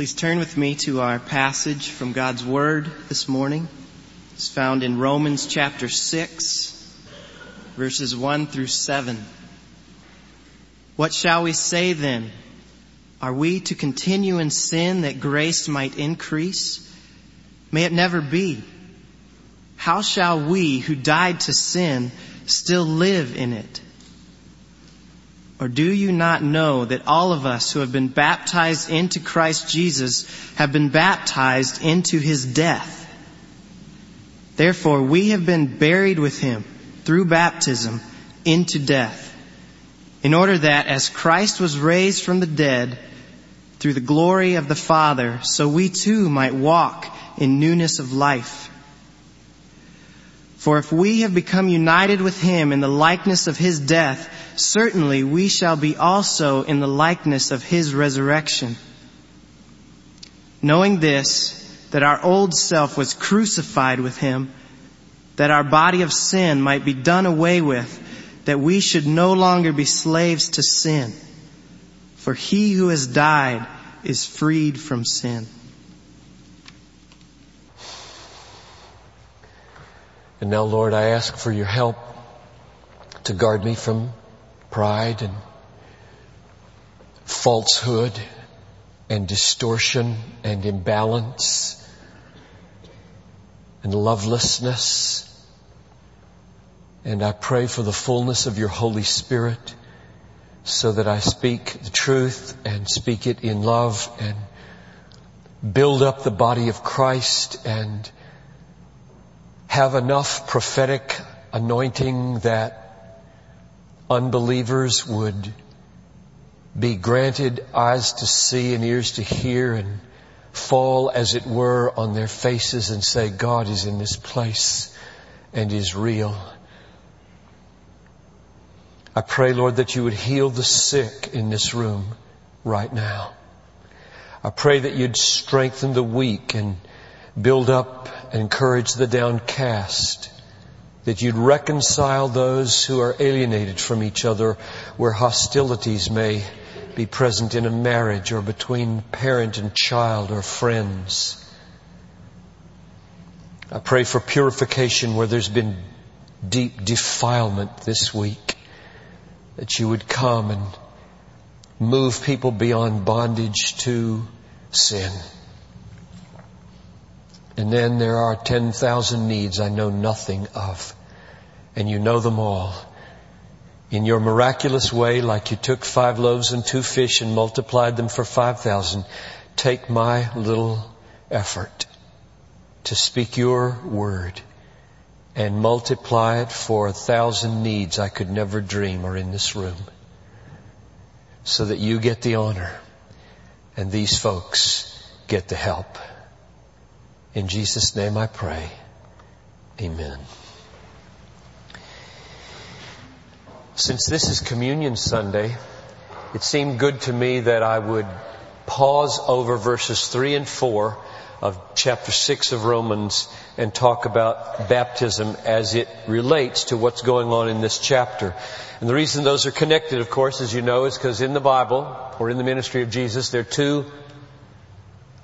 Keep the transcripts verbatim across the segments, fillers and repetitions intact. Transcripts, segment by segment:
Please turn with me to our passage from God's Word this morning. It's found in Romans chapter six, verses one through seven. What shall we say then? Are we to continue in sin that grace might increase? May it never be. How shall we who died to sin still live in it? Or do you not know that all of us who have been baptized into Christ Jesus have been baptized into his death? Therefore, we have been buried with him through baptism into death, in order that as Christ was raised from the dead through the glory of the Father, so we too might walk in newness of life. For if we have become united with him in the likeness of his death, certainly we shall be also in the likeness of his resurrection. Knowing this, that our old self was crucified with him, that our body of sin might be done away with, that we should no longer be slaves to sin. For he who has died is freed from sin. And now, Lord, I ask for your help to guard me from pride and falsehood and distortion and imbalance and lovelessness. And I pray for the fullness of your Holy Spirit so that I speak the truth and speak it in love and build up the body of Christ and have enough prophetic anointing that unbelievers would be granted eyes to see and ears to hear and fall, as it were, on their faces and say, God is in this place and is real. I pray, Lord, that you would heal the sick in this room right now. I pray that you'd strengthen the weak and build up and encourage the downcast, that you'd reconcile those who are alienated from each other where hostilities may be present in a marriage or between parent and child or friends. I pray for purification where there's been deep defilement this week, that you would come and move people beyond bondage to sin. And then there are ten thousand needs I know nothing of, and you know them all. In your miraculous way, like you took five loaves and two fish and multiplied them for five thousand, take my little effort to speak your word and multiply it for a thousand needs I could never dream are in this room, so that you get the honor and these folks get the help. In Jesus' name I pray. Amen. Since this is Communion Sunday, it seemed good to me that I would pause over verses three and four of chapter six of Romans and talk about baptism as it relates to what's going on in this chapter. And the reason those are connected, of course, as you know, is because in the Bible, or in the ministry of Jesus, there are two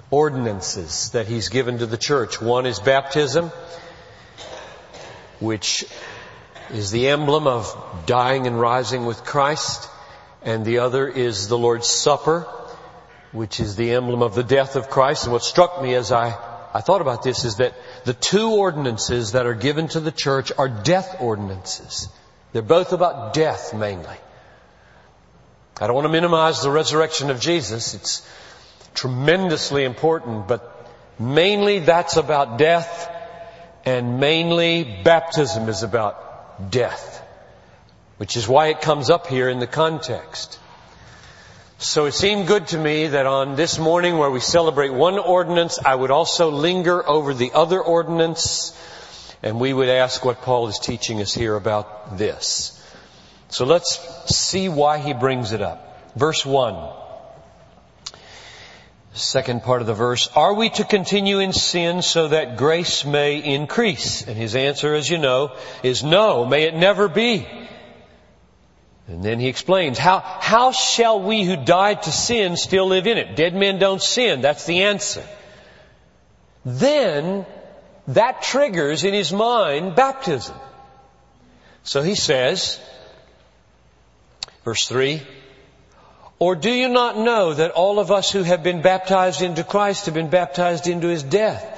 ordinances that he's given to the church. One is baptism, which is the emblem of dying and rising with Christ, and the other is the Lord's Supper, which is the emblem of the death of Christ. And what struck me as I, I thought about this is that the two ordinances that are given to the church are death ordinances. They're both about death mainly. I don't want to minimize the resurrection of Jesus. It's tremendously important, but mainly that's about death, and mainly baptism is about death, which is why it comes up here in the context. So it seemed good to me that on this morning where we celebrate one ordinance, I would also linger over the other ordinance, and we would ask what Paul is teaching us here about this. So let's see why he brings it up. Verse one. Second part of the verse, are we to continue in sin so that grace may increase? And his answer, as you know, is no, may it never be. And then he explains, how, how shall we who died to sin still live in it? Dead men don't sin. That's the answer. Then that triggers in his mind baptism. So he says, verse three, or do you not know that all of us who have been baptized into Christ have been baptized into his death?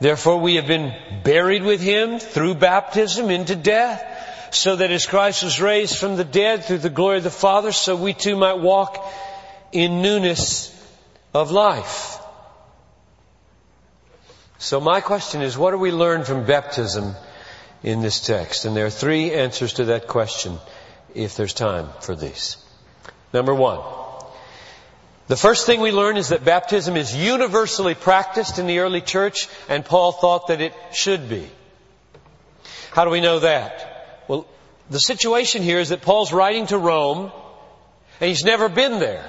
Therefore we have been buried with him through baptism into death, so that as Christ was raised from the dead through the glory of the Father, so we too might walk in newness of life. So my question is, what do we learn from baptism in this text? And there are three answers to that question, if there's time for these. Number one, the first thing we learn is that baptism is universally practiced in the early church, and Paul thought that it should be. How do we know that? Well, the situation here is that Paul's writing to Rome, and he's never been there.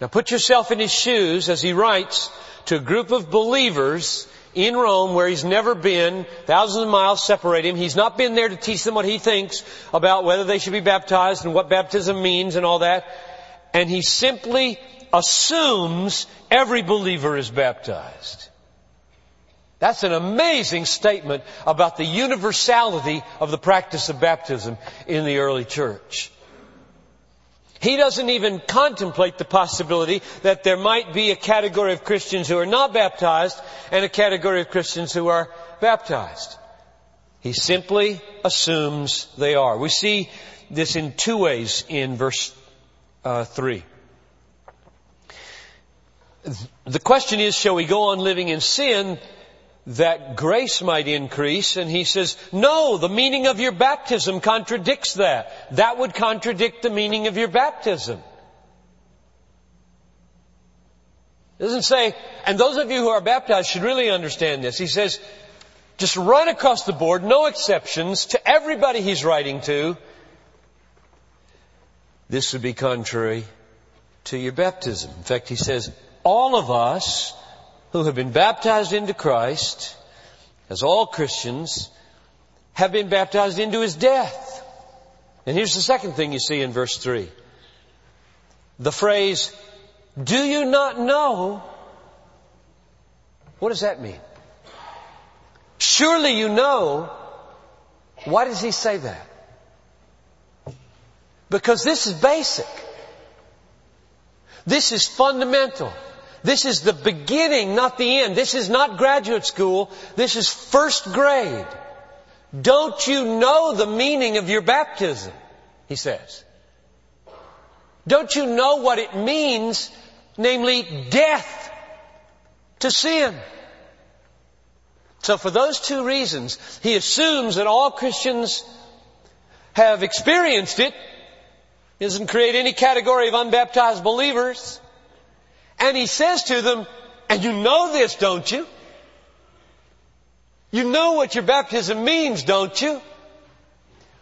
Now put yourself in his shoes as he writes to a group of believers in Rome where he's never been, thousands of miles separate him. He's not been there to teach them what he thinks about whether they should be baptized and what baptism means and all that. And he simply assumes every believer is baptized. That's an amazing statement about the universality of the practice of baptism in the early church. He doesn't even contemplate the possibility that there might be a category of Christians who are not baptized and a category of Christians who are baptized. He simply assumes they are. We see this in two ways in verse uh, three. The question is, shall we go on living in sin that grace might increase? And he says, no, the meaning of your baptism contradicts that. That would contradict the meaning of your baptism. It doesn't say, and those of you who are baptized should really understand this. He says, just right across the board, no exceptions, to everybody he's writing to, this would be contrary to your baptism. In fact, he says, all of us who have been baptized into Christ, as all Christians, have been baptized into his death. And here's the second thing you see in verse three. The phrase, do you not know? What does that mean? Surely you know. Why does he say that? Because this is basic. This is fundamental. This is the beginning, not the end. This is not graduate school. This is first grade. Don't you know the meaning of your baptism? He says. Don't you know what it means, namely death to sin? So for those two reasons, he assumes that all Christians have experienced it. He doesn't create any category of unbaptized believers. And he says to them, and you know this, don't you? You know what your baptism means, don't you?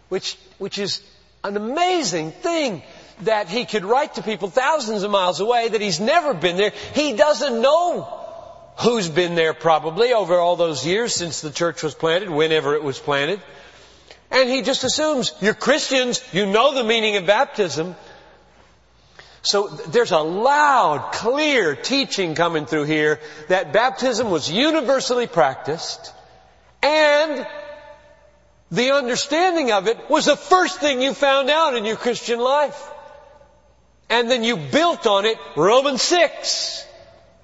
Which, which is an amazing thing, that he could write to people thousands of miles away, that he's never been there. He doesn't know who's been there probably over all those years since the church was planted, whenever it was planted. And he just assumes, you're Christians, you know the meaning of baptism. So there's a loud, clear teaching coming through here that baptism was universally practiced, and the understanding of it was the first thing you found out in your Christian life. And then you built on it Romans six,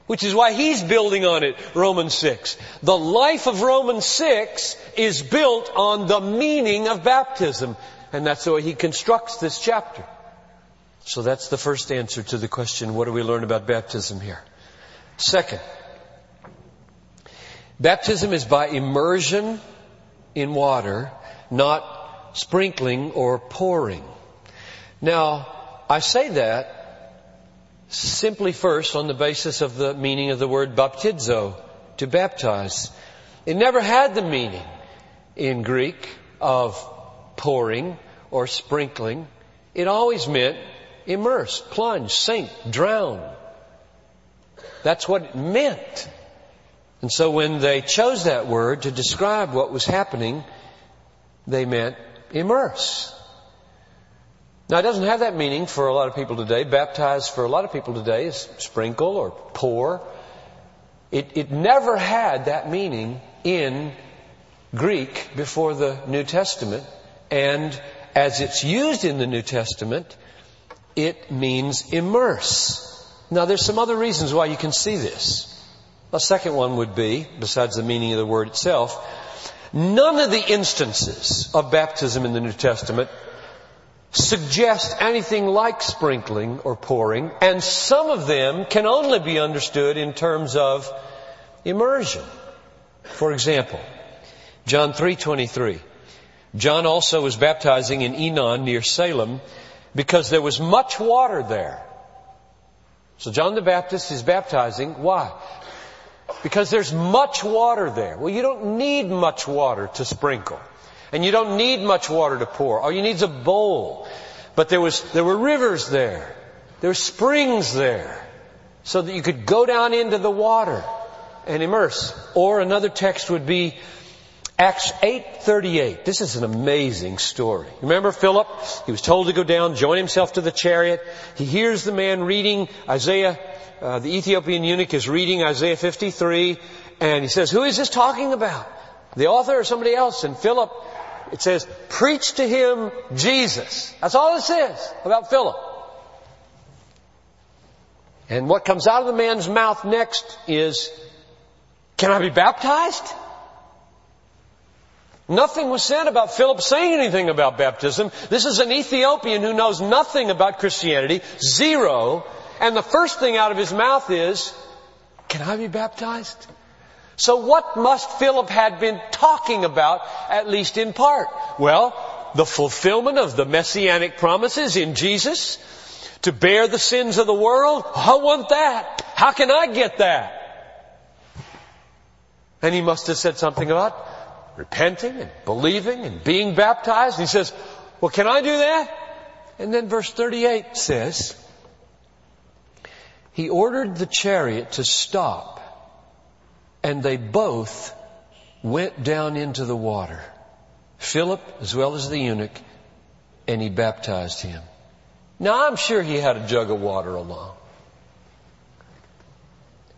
which is why he's building on it Romans six. The life of Romans six is built on the meaning of baptism, and that's the way he constructs this chapter. So that's the first answer to the question, what do we learn about baptism here? Second, baptism is by immersion in water, not sprinkling or pouring. Now, I say that simply first on the basis of the meaning of the word baptizo, to baptize. It never had the meaning in Greek of pouring or sprinkling. It always meant immerse, plunge, sink, drown. That's what it meant. And so when they chose that word to describe what was happening, they meant immerse. Now, it doesn't have that meaning for a lot of people today. Baptize for a lot of people today is sprinkle or pour. It, it never had that meaning in Greek before the New Testament. And as it's used in the New Testament, it means immerse. Now, there's some other reasons why you can see this. A second one would be, besides the meaning of the word itself, none of the instances of baptism in the New Testament suggest anything like sprinkling or pouring, and some of them can only be understood in terms of immersion. For example, John three twenty-three. John also was baptizing in Enon near Salem because there was much water there. So John the Baptist is baptizing. Why? Because there's much water there. Well, you don't need much water to sprinkle. And you don't need much water to pour. All you need is a bowl. But there was, there were rivers there. There were springs there. So that you could go down into the water and immerse. Or another text would be Acts eight thirty-eight. This is an amazing story. Remember Philip? He was told to go down, join himself to the chariot. He hears the man reading Isaiah. Uh, the Ethiopian eunuch is reading Isaiah fifty-three. And he says, who is this talking about? The author or somebody else? And Philip, it says, preach to him Jesus. That's all it says about Philip. And what comes out of the man's mouth next is, can I be baptized? Nothing was said about Philip saying anything about baptism. This is an Ethiopian who knows nothing about Christianity, zero. And the first thing out of his mouth is, can I be baptized? So what must Philip had been talking about, at least in part? Well, the fulfillment of the messianic promises in Jesus to bear the sins of the world. I want that. How can I get that? And he must have said something about repenting and believing and being baptized. And he says, well, can I do that? And then verse thirty-eight says, he ordered the chariot to stop. And they both went down into the water, Philip as well as the eunuch, and he baptized him. Now, I'm sure he had a jug of water along.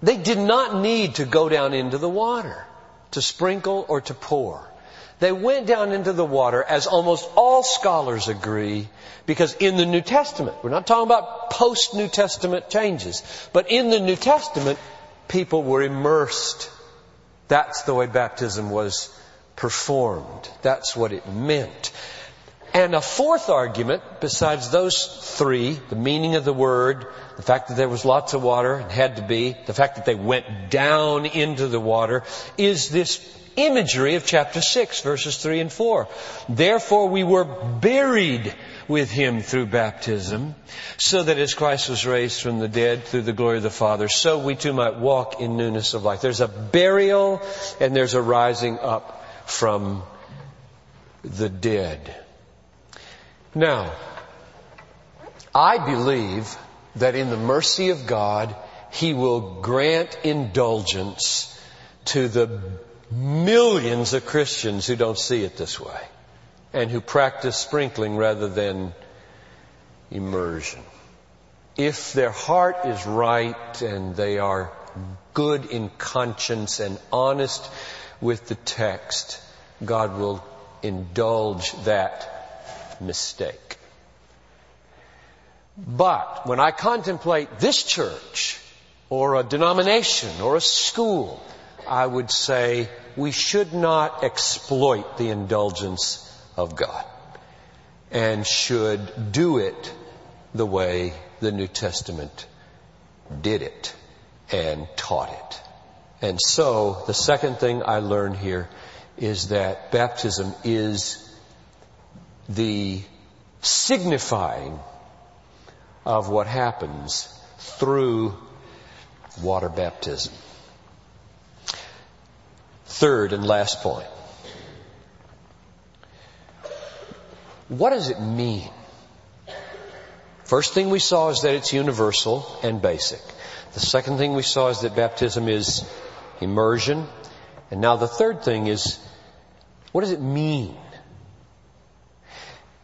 They did not need to go down into the water to sprinkle or to pour. They went down into the water, as almost all scholars agree, because in the New Testament, we're not talking about post-New Testament changes, but in the New Testament, people were immersed. That's the way baptism was performed. That's what it meant. And a fourth argument, besides those three, the meaning of the word, the fact that there was lots of water and had to be, the fact that they went down into the water, is this imagery of chapter six, verses three and four. Therefore we were buried with him through baptism, so that as Christ was raised from the dead through the glory of the Father, so we too might walk in newness of life. There's a burial and there's a rising up from the dead. Now, I believe that in the mercy of God, He will grant indulgence to the millions of Christians who don't see it this way, and who practice sprinkling rather than immersion. If their heart is right and they are good in conscience and honest with the text, God will indulge that mistake. But when I contemplate this church or a denomination or a school, I would say we should not exploit the indulgence of God, and should do it the way the New Testament did it and taught it. And so the second thing I learned here is that baptism is the signifying of what happens through water baptism. Third and last point. What does it mean? First thing we saw is that it's universal and basic. The second thing we saw is that baptism is immersion. And now the third thing is, what does it mean?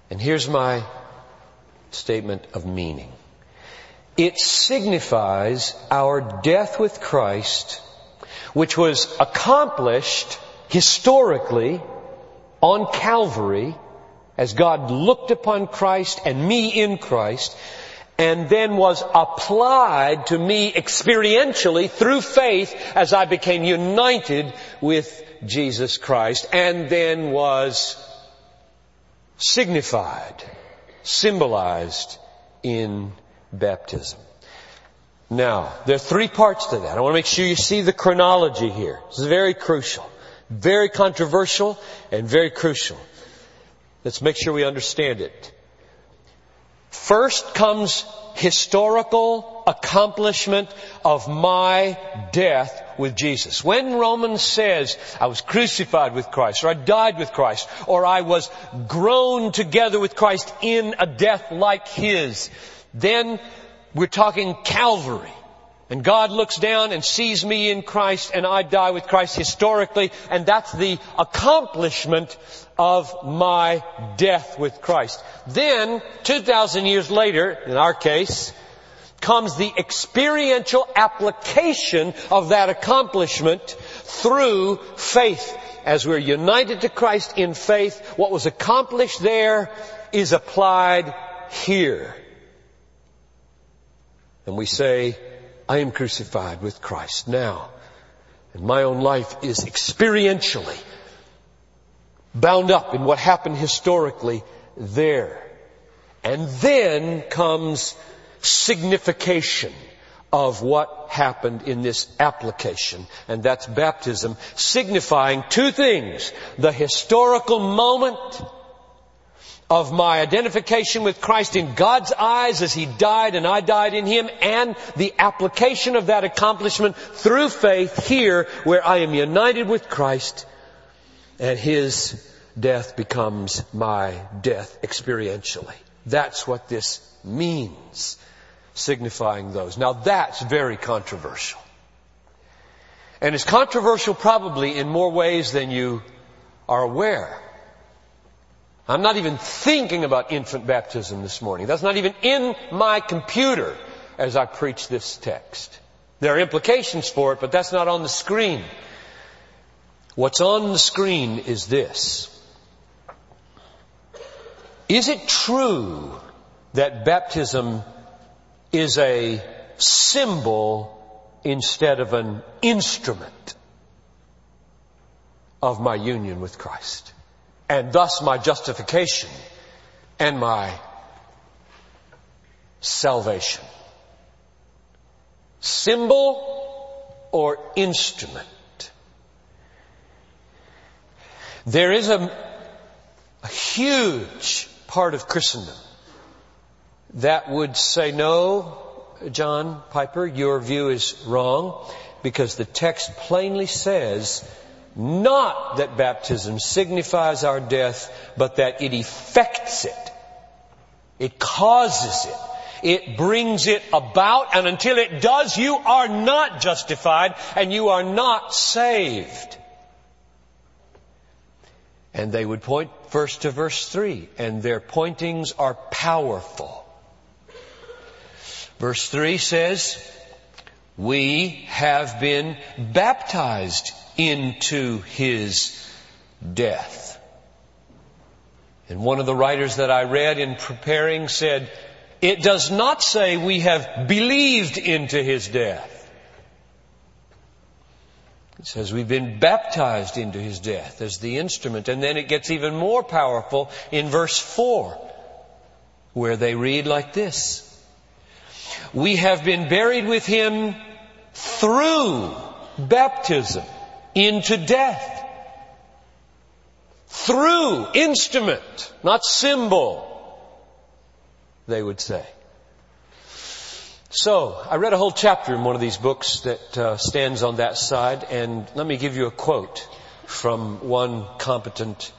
And here's my statement of meaning. It signifies our death with Christ, which was accomplished historically on Calvary, as God looked upon Christ and me in Christ, and then was applied to me experientially through faith as I became united with Jesus Christ, and then was signified, symbolized in baptism. Now, there are three parts to that. I want to make sure you see the chronology here. This is very crucial, very controversial, and very crucial. Let's make sure we understand it. First comes historical accomplishment of my death with Jesus. When Romans says, I was crucified with Christ, or I died with Christ, or I was grown together with Christ in a death like His, then we're talking Calvary. And God looks down and sees me in Christ, and I die with Christ historically, and that's the accomplishment of my death with Christ. Then, two thousand years later, in our case, comes the experiential application of that accomplishment through faith. As we're united to Christ in faith, what was accomplished there is applied here. And we say, I am crucified with Christ now, and my own life is experientially bound up in what happened historically there. And then comes signification of what happened in this application, and that's baptism, signifying two things: the historical moment of my identification with Christ in God's eyes as He died and I died in Him, and the application of that accomplishment through faith here, where I am united with Christ and His death becomes my death experientially. That's what this means, signifying those. Now that's very controversial. And it's controversial probably in more ways than you are aware. I'm not even thinking about infant baptism this morning. That's not even in my computer as I preach this text. There are implications for it, but that's not on the screen. What's on the screen is this. Is it true that baptism is a symbol instead of an instrument of my union with Christ? And thus my justification and my salvation. Symbol or instrument? There is a, a huge part of Christendom that would say, no, John Piper, your view is wrong, because the text plainly says not that baptism signifies our death, but that it effects it. It causes it. It brings it about, and until it does, you are not justified and you are not saved. And they would point first to verse three, and their pointings are powerful. Verse three says, we have been baptized into His death. And one of the writers that I read in preparing said, it does not say we have believed into His death. It says we've been baptized into His death as the instrument. And then it gets even more powerful in verse four, where they read like this. We have been buried with Him through baptism into death. Through instrument, not symbol, they would say. So, I read a whole chapter in one of these books that uh, stands on that side, and let me give you a quote from one competent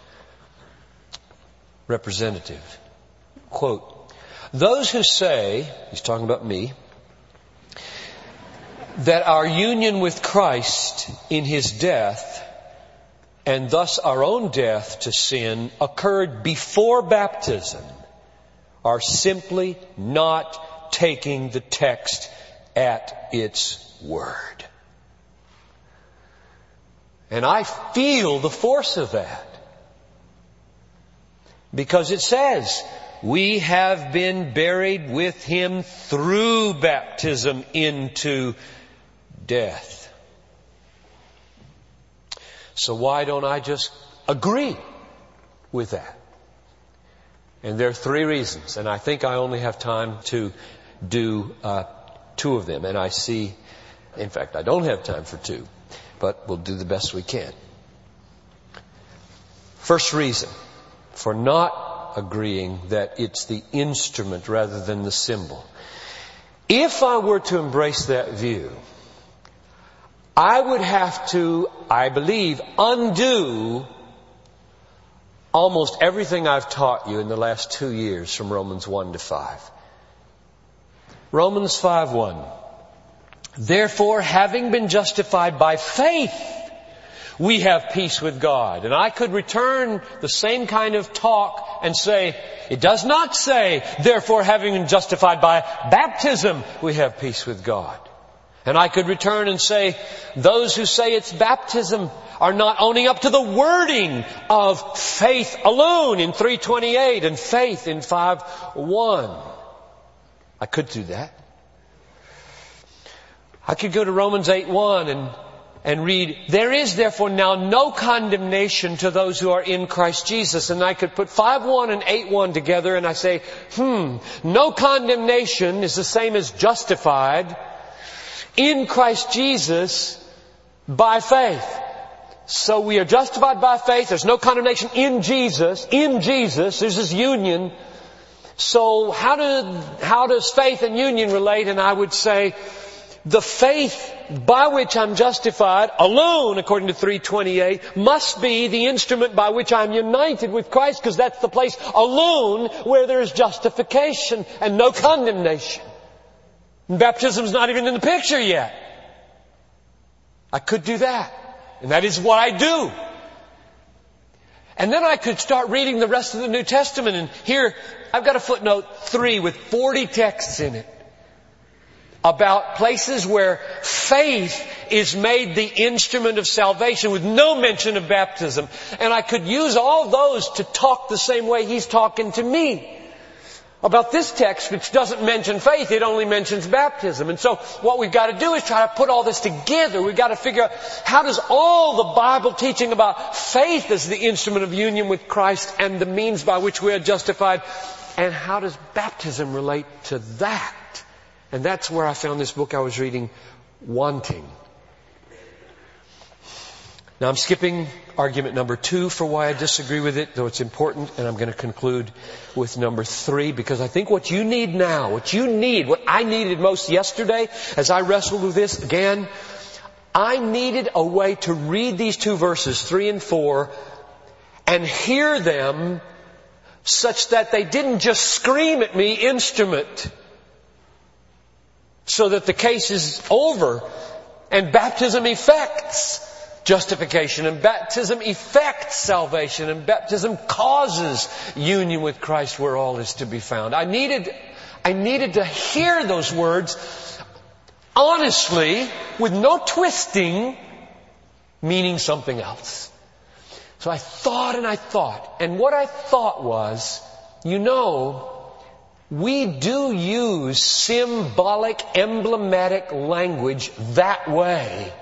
representative. Quote, those who say, he's talking about me, that our union with Christ in His death, and thus our own death to sin, occurred before baptism, are simply not taking the text at its word. And I feel the force of that. Because it says, we have been buried with Him through baptism into death. So why don't I just agree with that? And there are three reasons, and I think I only have time to do uh, two of them. And I see, in fact, I don't have time for two, but we'll do the best we can. First reason for not agreeing that it's the instrument rather than the symbol. If I were to embrace that view, I would have to, I believe, undo almost everything I've taught you in the last two years from Romans one to five. Romans five one. Therefore, having been justified by faith, we have peace with God. And I could return the same kind of talk and say, it does not say, therefore having been justified by baptism, we have peace with God. And I could return and say, those who say it's baptism are not owning up to the wording of faith alone in three twenty-eight and faith in five one. I could do that. I could go to Romans eight one and And read, there is therefore now no condemnation to those who are in Christ Jesus. And I could put five one and eight one together and I say, hmm, no condemnation is the same as justified in Christ Jesus by faith. So we are justified by faith. There's no condemnation in Jesus. In Jesus, there's this union. So how do, how does faith and union relate? And I would say, the faith by which I'm justified alone, according to three twenty-eight, must be the instrument by which I'm united with Christ, because that's the place alone where there is justification and no condemnation. And baptism's not even in the picture yet. I could do that. And that is what I do. And then I could start reading the rest of the New Testament, and here I've got a footnote three with forty texts in it about places where faith is made the instrument of salvation with no mention of baptism. And I could use all those to talk the same way he's talking to me about this text, which doesn't mention faith, it only mentions baptism. And so what we've got to do is try to put all this together. We've got to figure out, how does all the Bible teaching about faith as the instrument of union with Christ and the means by which we are justified, and how does baptism relate to that? And that's where I found this book I was reading, Wanting. Now I'm skipping argument number two for why I disagree with it, though it's important, and I'm going to conclude with number three, because I think what you need now, what you need, what I needed most yesterday as I wrestled with this again, I needed a way to read these two verses, three and four, and hear them such that they didn't just scream at me, instrument, so that the case is over and baptism effects justification and baptism effects salvation and baptism causes union with Christ where all is to be found. I needed, I needed to hear those words honestly with no twisting, meaning something else. So I thought and I thought, and what I thought was, you know, we do use symbolic, emblematic language that way.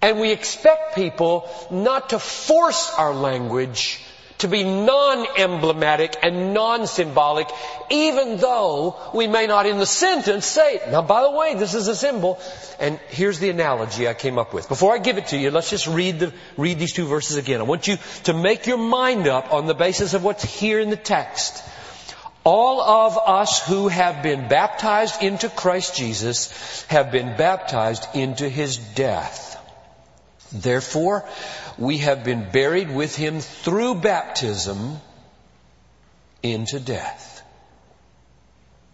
And we expect people not to force our language to be non-emblematic and non-symbolic, even though we may not in the sentence say it. Now, by the way, this is a symbol. And here's the analogy I came up with. Before I give it to you, let's just read the, read these two verses again. I want you to make your mind up on the basis of what's here in the text. All of us who have been baptized into Christ Jesus have been baptized into His death. Therefore, we have been buried with Him through baptism into death.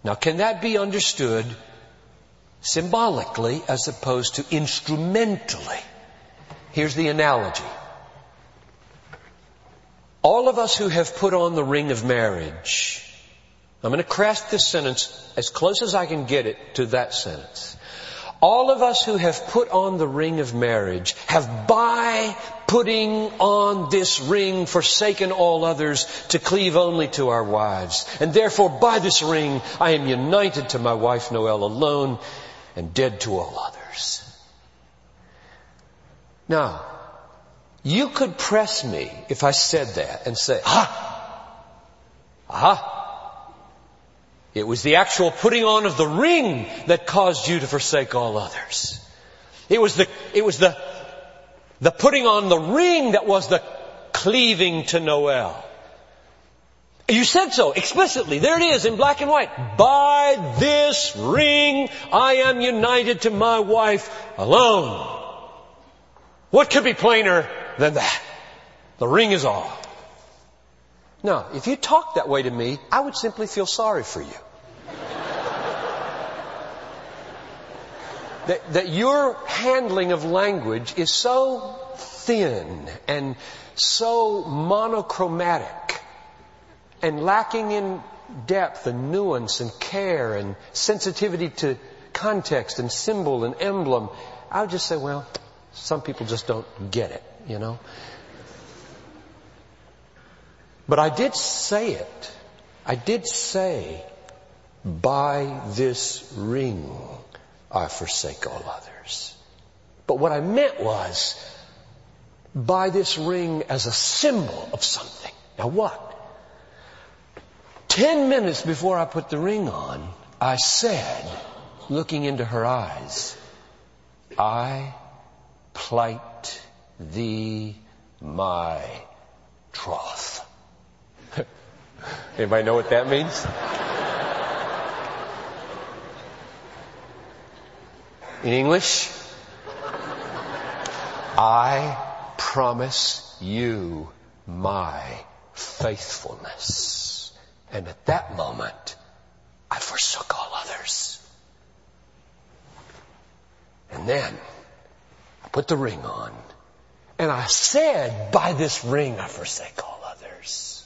Now, can that be understood symbolically as opposed to instrumentally? Here's the analogy. All of us who have put on the ring of marriage I'm going to craft this sentence as close as I can get it to that sentence. All of us who have put on the ring of marriage have, by putting on this ring, forsaken all others to cleave only to our wives. And therefore, by this ring, I am united to my wife, Noel, alone and dead to all others. Now, you could press me if I said that and say, ah, aha. It was the actual putting on of the ring that caused you to forsake all others. It was the, it was the, the putting on the ring that was the cleaving to Noel. You said so explicitly. There it is in black and white. By this ring, I am united to my wife alone. What could be plainer than that? The ring is all. Now, if you talked that way to me, I would simply feel sorry for you. that, that your handling of language is so thin and so monochromatic and lacking in depth and nuance and care and sensitivity to context and symbol and emblem. I would just say, well, some people just don't get it, you know. But I did say it. I did say, by this ring I forsake all others. But what I meant was, by this ring as a symbol of something. Now what? Ten minutes before I put the ring on, I said, looking into her eyes, I plight thee my troth. Anybody know what that means? In English, I promise you my faithfulness. And at that moment, I forsook all others. And then I put the ring on, and I said, by this ring I forsake all others.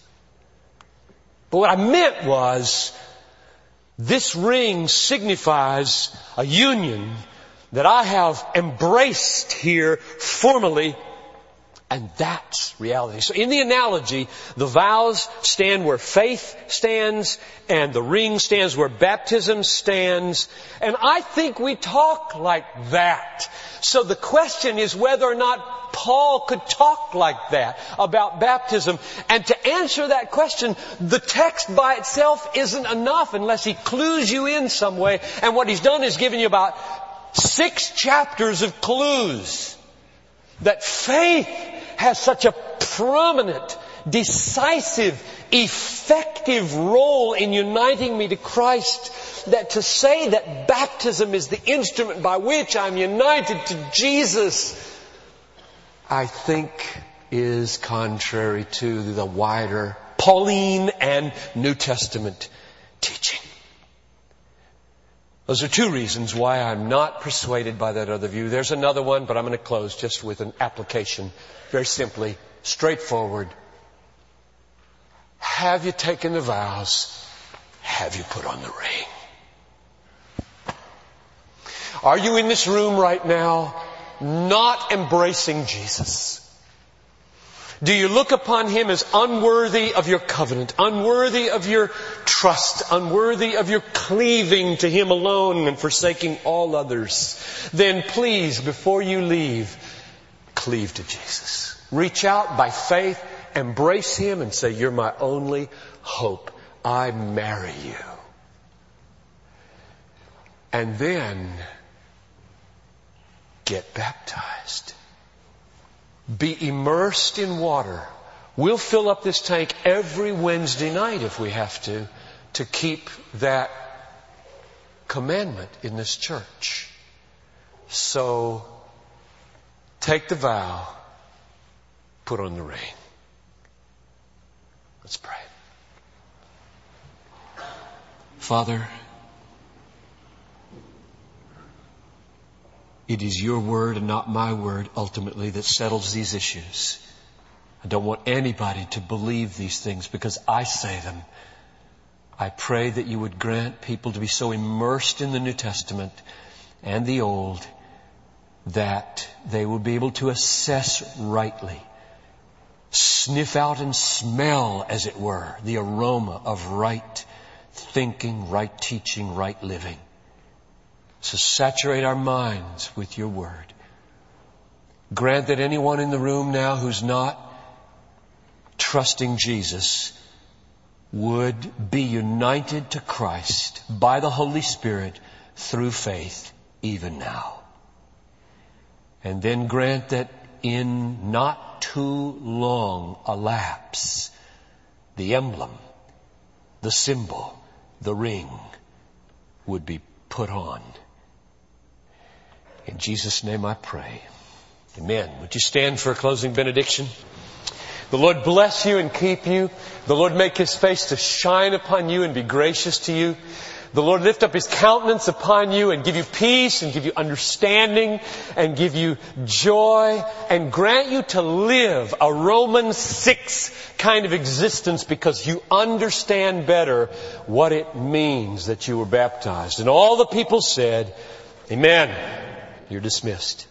But what I meant was, this ring signifies a union that I have embraced here formally, and that's reality. So in the analogy, the vows stand where faith stands, and the ring stands where baptism stands, and I think we talk like that. So the question is whether or not Paul could talk like that about baptism. And to answer that question, the text by itself isn't enough unless he clues you in some way. And what he's done is given you about six chapters of clues that faith has such a prominent, decisive, effective role in uniting me to Christ, that to say that baptism is the instrument by which I'm united to Jesus, I think is contrary to the wider Pauline and New Testament teaching. Those are two reasons why I'm not persuaded by that other view. There's another one, but I'm going to close just with an application. Very simply, straightforward. Have you taken the vows? Have you put on the ring? Are you in this room right now not embracing Jesus? Do you look upon Him as unworthy of your covenant, unworthy of your trust, unworthy of your cleaving to Him alone and forsaking all others? Then please, before you leave, cleave to Jesus. Reach out by faith, embrace Him, and say, you're my only hope. I marry you. And then get baptized. Be immersed in water. We'll fill up this tank every Wednesday night if we have to, to keep that commandment in this church. So, take the vow, put on the ring. Let's pray. Father, it is your word and not my word ultimately that settles these issues. I don't want anybody to believe these things because I say them. I pray that you would grant people to be so immersed in the New Testament and the Old that they will be able to assess rightly, sniff out and smell, as it were, the aroma of right thinking, right teaching, right living. So saturate our minds with your word. Grant that anyone in the room now who's not trusting Jesus would be united to Christ by the Holy Spirit through faith even now. And then grant that in not too long a lapse, the emblem, the symbol, the ring would be put on. In Jesus' name I pray. Amen. Would you stand for a closing benediction? The Lord bless you and keep you. The Lord make His face to shine upon you and be gracious to you. The Lord lift up His countenance upon you and give you peace and give you understanding and give you joy and grant you to live a Romans six kind of existence because you understand better what it means that you were baptized. And all the people said, Amen. You're dismissed.